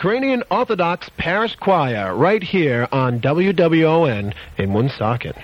Ukrainian Orthodox Parish Choir right here on WWON in Woonsocket.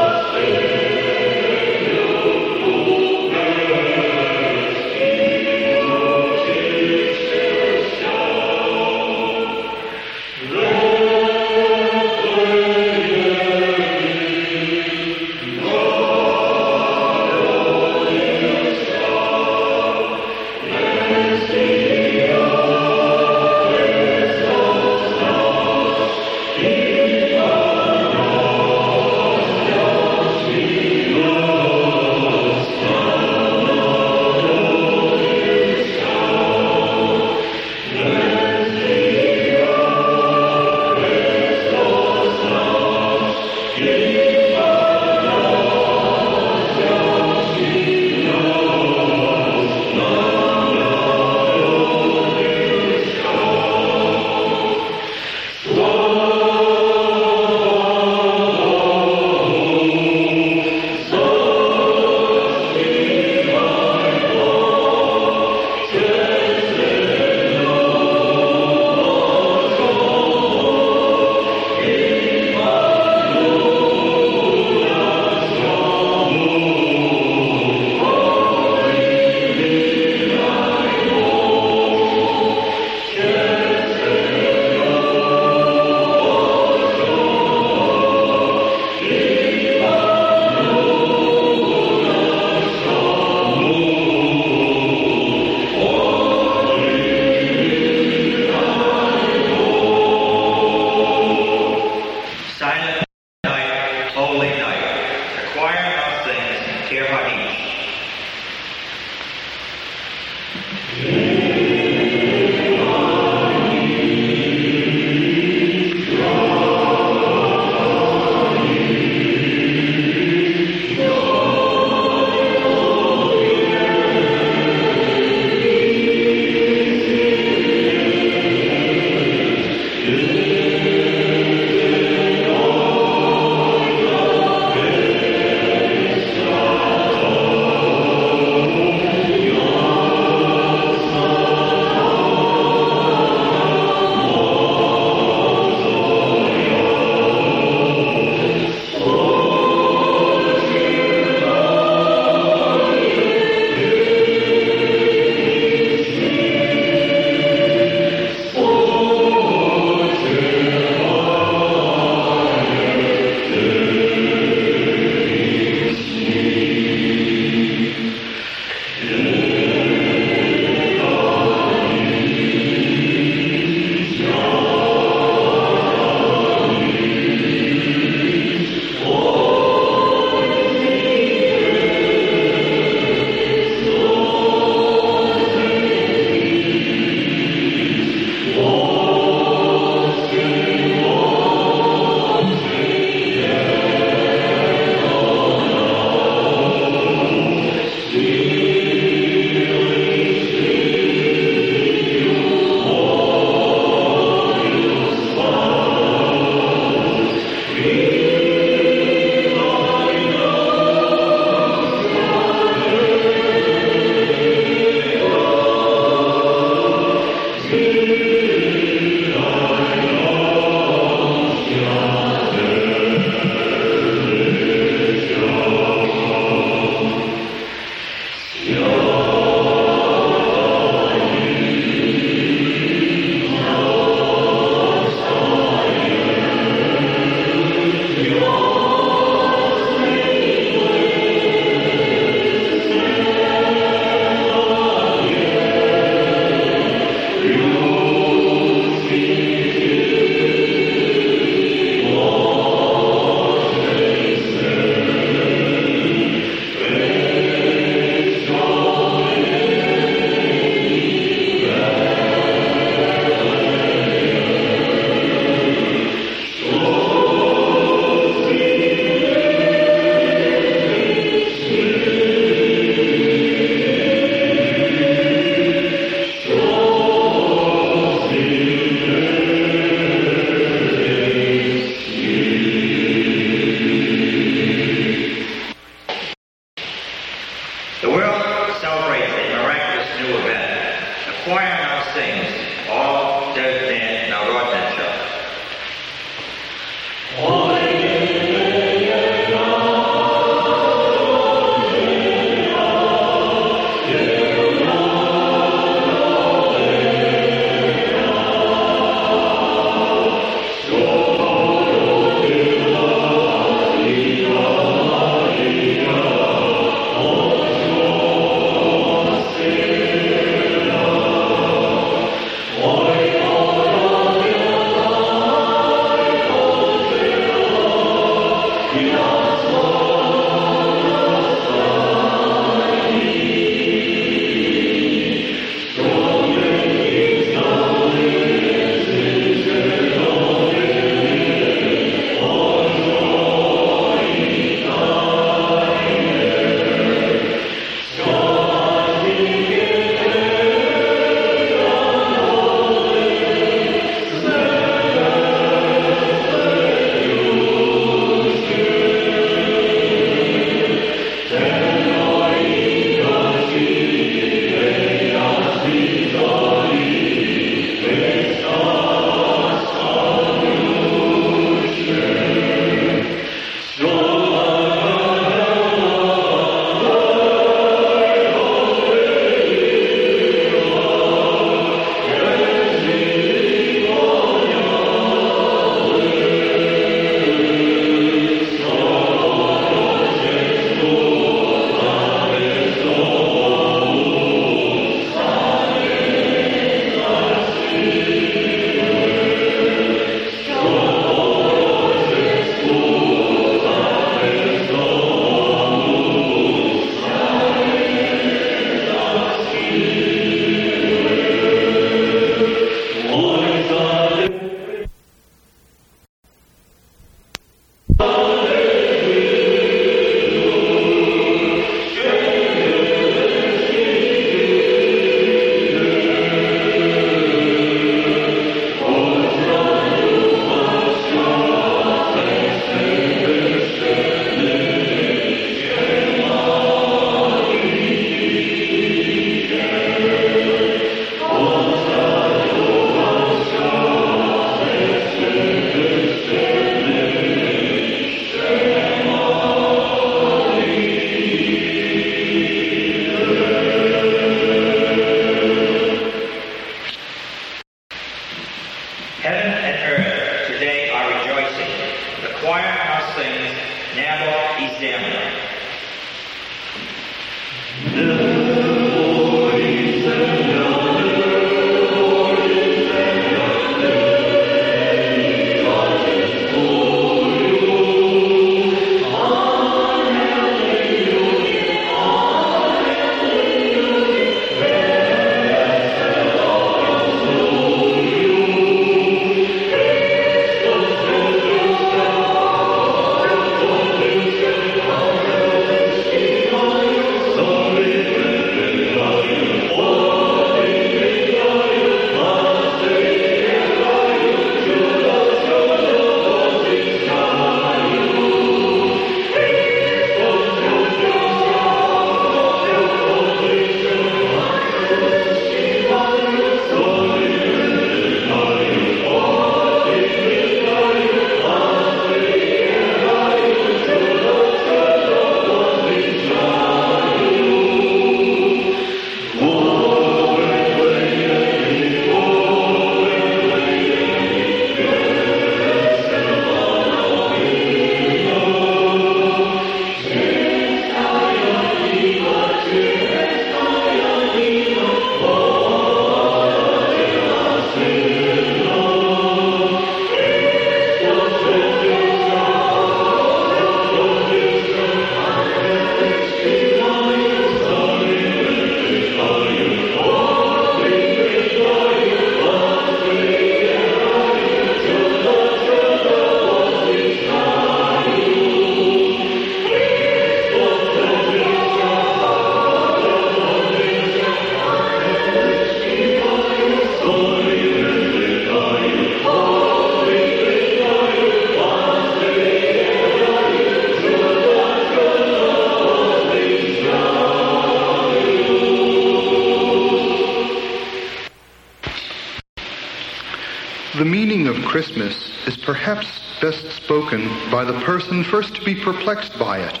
Christmas is perhaps best spoken by the person first to be perplexed by it,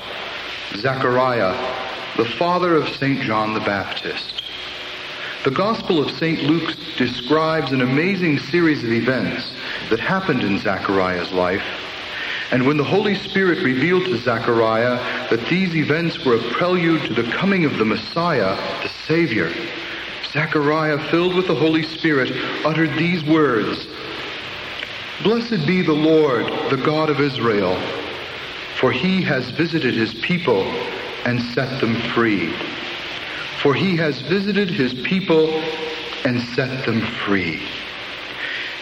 Zechariah, the father of St. John the Baptist. The Gospel of St. Luke describes an amazing series of events that happened in Zechariah's life, and when the Holy Spirit revealed to Zechariah that these events were a prelude to the coming of the Messiah, the Savior, Zechariah, filled with the Holy Spirit, uttered these words, "Blessed be the Lord, the God of Israel, for he has visited his people and set them free. For he has visited his people and set them free."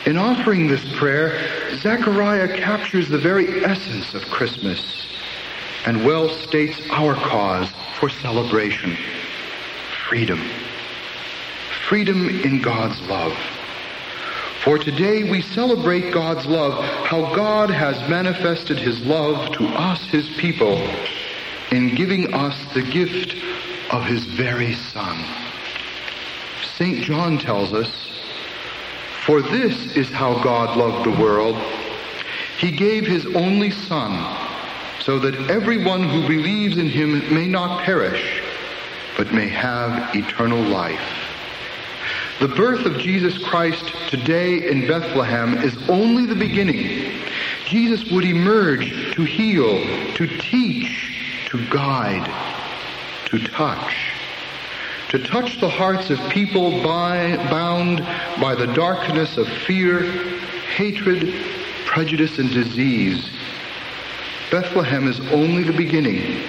In offering this prayer, Zechariah captures the very essence of Christmas and well states our cause for celebration: freedom. Freedom in God's love. For today we celebrate God's love, how God has manifested his love to us, his people, in giving us the gift of his very Son. St. John tells us, "For this is how God loved the world. He gave his only Son, so that everyone who believes in him may not perish, but may have eternal life." The birth of Jesus Christ today in Bethlehem is only the beginning. Jesus would emerge to heal, to teach, to guide, to touch. To touch the hearts of people bound by the darkness of fear, hatred, prejudice, and disease. Bethlehem is only the beginning.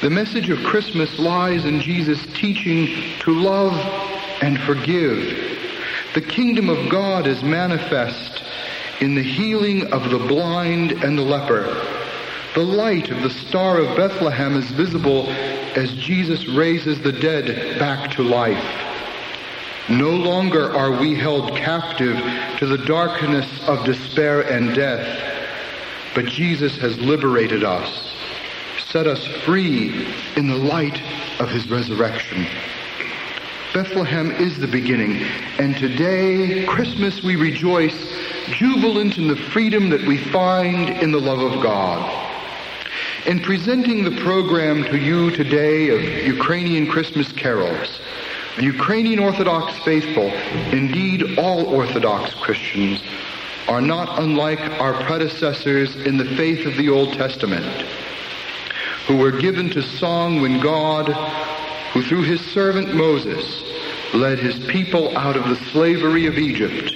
The message of Christmas lies in Jesus' teaching to love and forgive. The kingdom of God is manifest in the healing of the blind and the leper. The light of the Star of Bethlehem is visible as Jesus raises the dead back to life. No longer are we held captive to the darkness of despair and death, but Jesus has liberated us, set us free in the light of his resurrection. Bethlehem is the beginning, and today, Christmas, we rejoice, jubilant in the freedom that we find in the love of God. In presenting the program to you today of Ukrainian Christmas carols, the Ukrainian Orthodox faithful, indeed all Orthodox Christians, are not unlike our predecessors in the faith of the Old Testament. who were given to song when God, who through his servant Moses led his people out of the slavery of Egypt.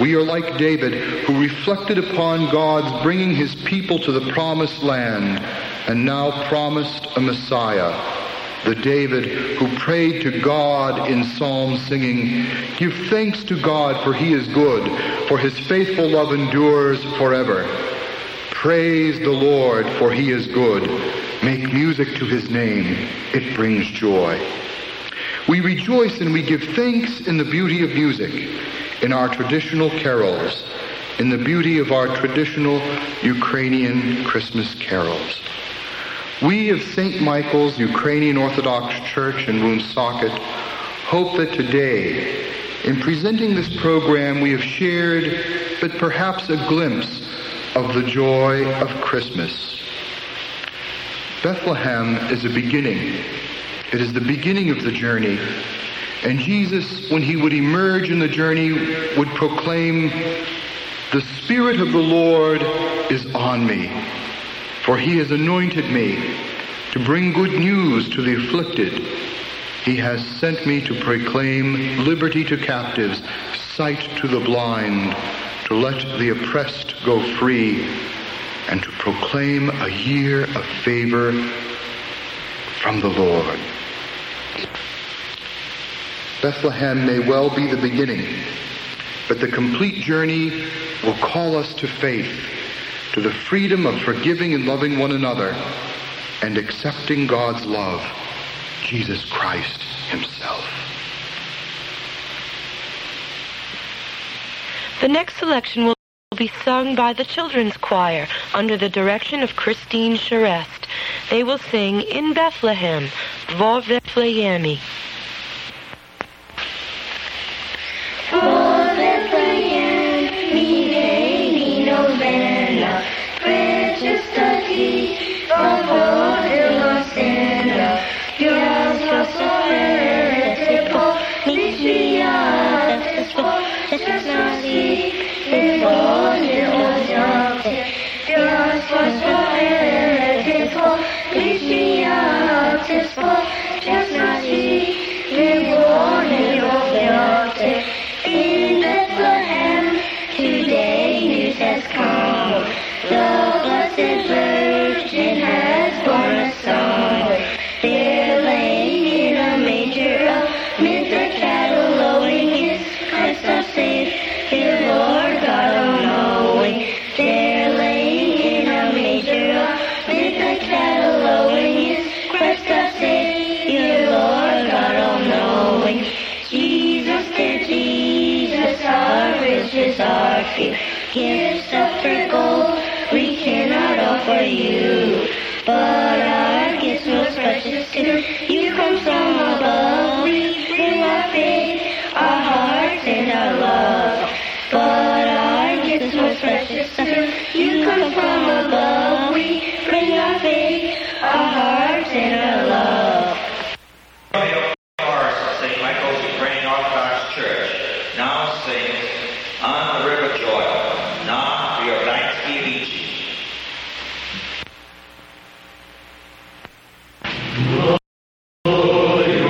We are like David, who reflected upon God's bringing his people to the promised land and now promised a Messiah, the David who prayed to God in psalm singing, "Give thanks to God, for he is good, for his faithful love endures forever. Praise the Lord, for he is good. Make music to his name. It brings joy." We rejoice and we give thanks in the beauty of music, in our traditional carols, in the beauty of our traditional Ukrainian Christmas carols. We of St. Michael's Ukrainian Orthodox Church in Woonsocket hope that today, in presenting this program, we have shared, but perhaps a glimpse of the joy of Christmas. Bethlehem is a beginning. It is the beginning of the journey. And Jesus, when he would emerge in the journey, would proclaim, "The Spirit of the Lord is on me, for he has anointed me to bring good news to the afflicted. He has sent me to proclaim liberty to captives, sight to the blind, to let the oppressed go free, and to proclaim a year of favor from the Lord." Bethlehem may well be the beginning, but the complete journey will call us to faith, to the freedom of forgiving and loving one another, and accepting God's love, Jesus Christ himself. The next selection will be sung by the children's choir under the direction of Christine Charest. They will sing "In Bethlehem," Vo Vetleemi. Gifts of gold we cannot offer you, but our gifts most precious too. You come from above, we bring our faith, our hearts, and our love. But our gifts most precious too. You come from above, we bring our faith, our hearts, and our love. St. Michael's Ukrainian Orthodox Church now sings "On the River Joy." Glory.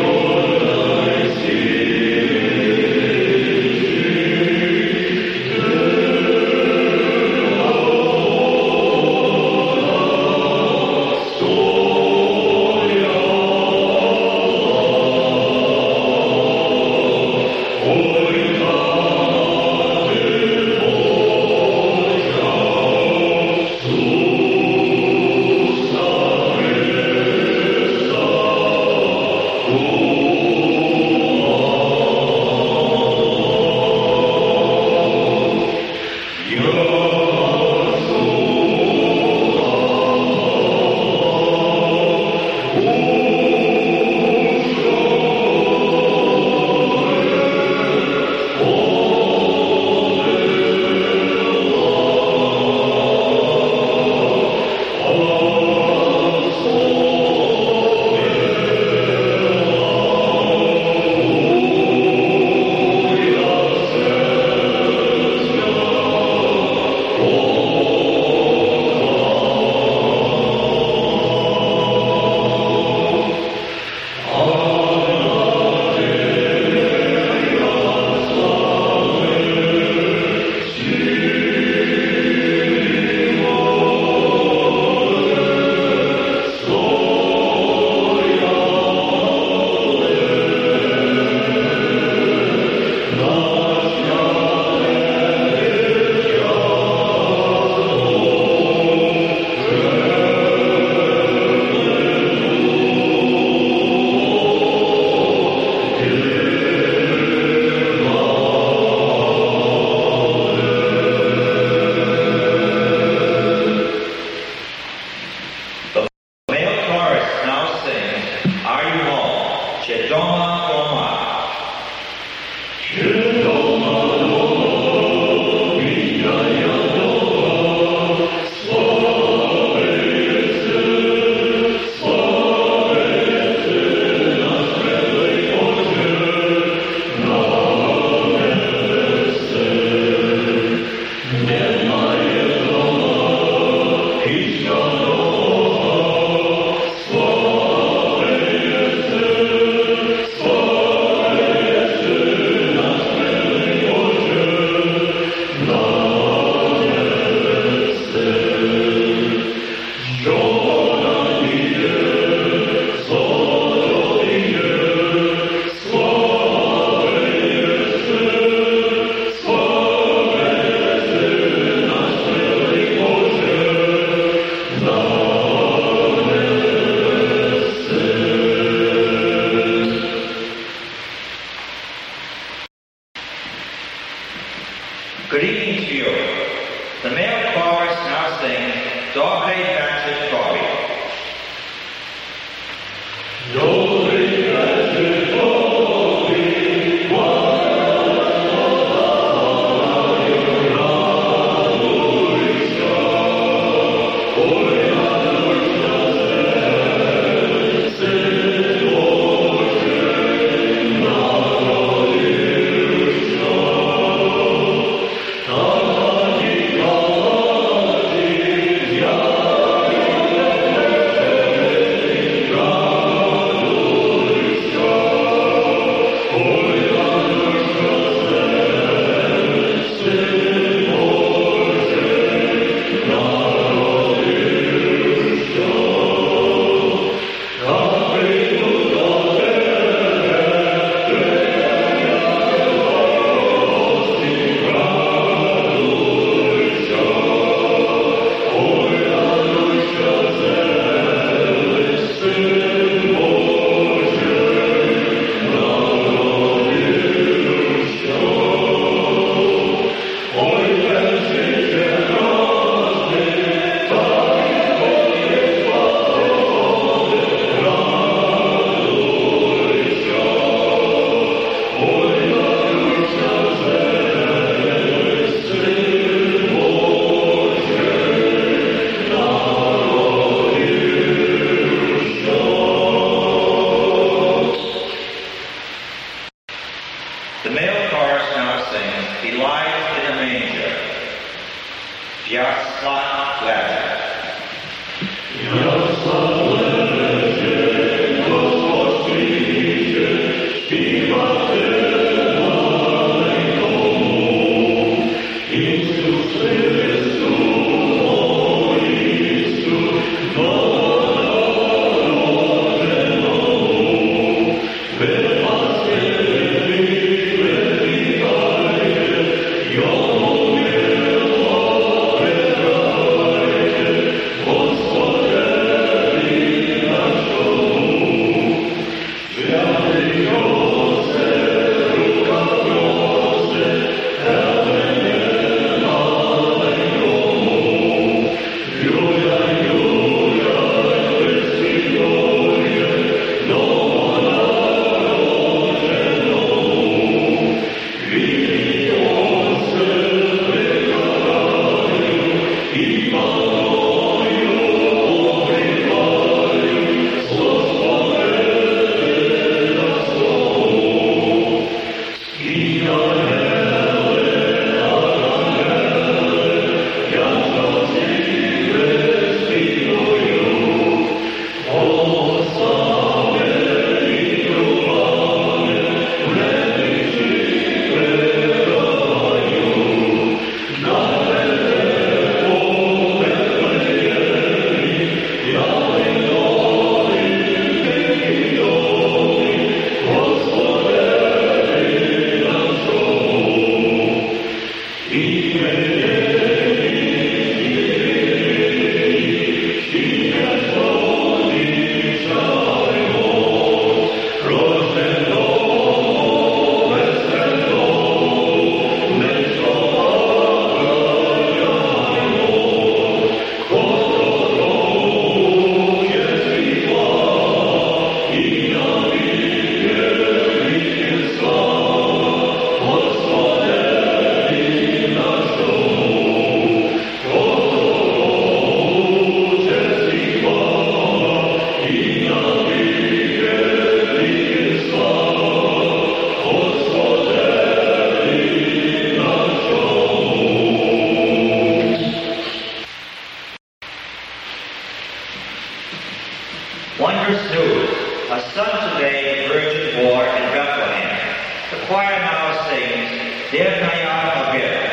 Wondrous news, a son today, virgin born in Bethlehem. The choir now sings, Dear Nayana Abir.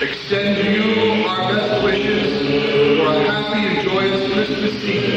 Extend to you our best wishes for a happy and joyous Christmas season.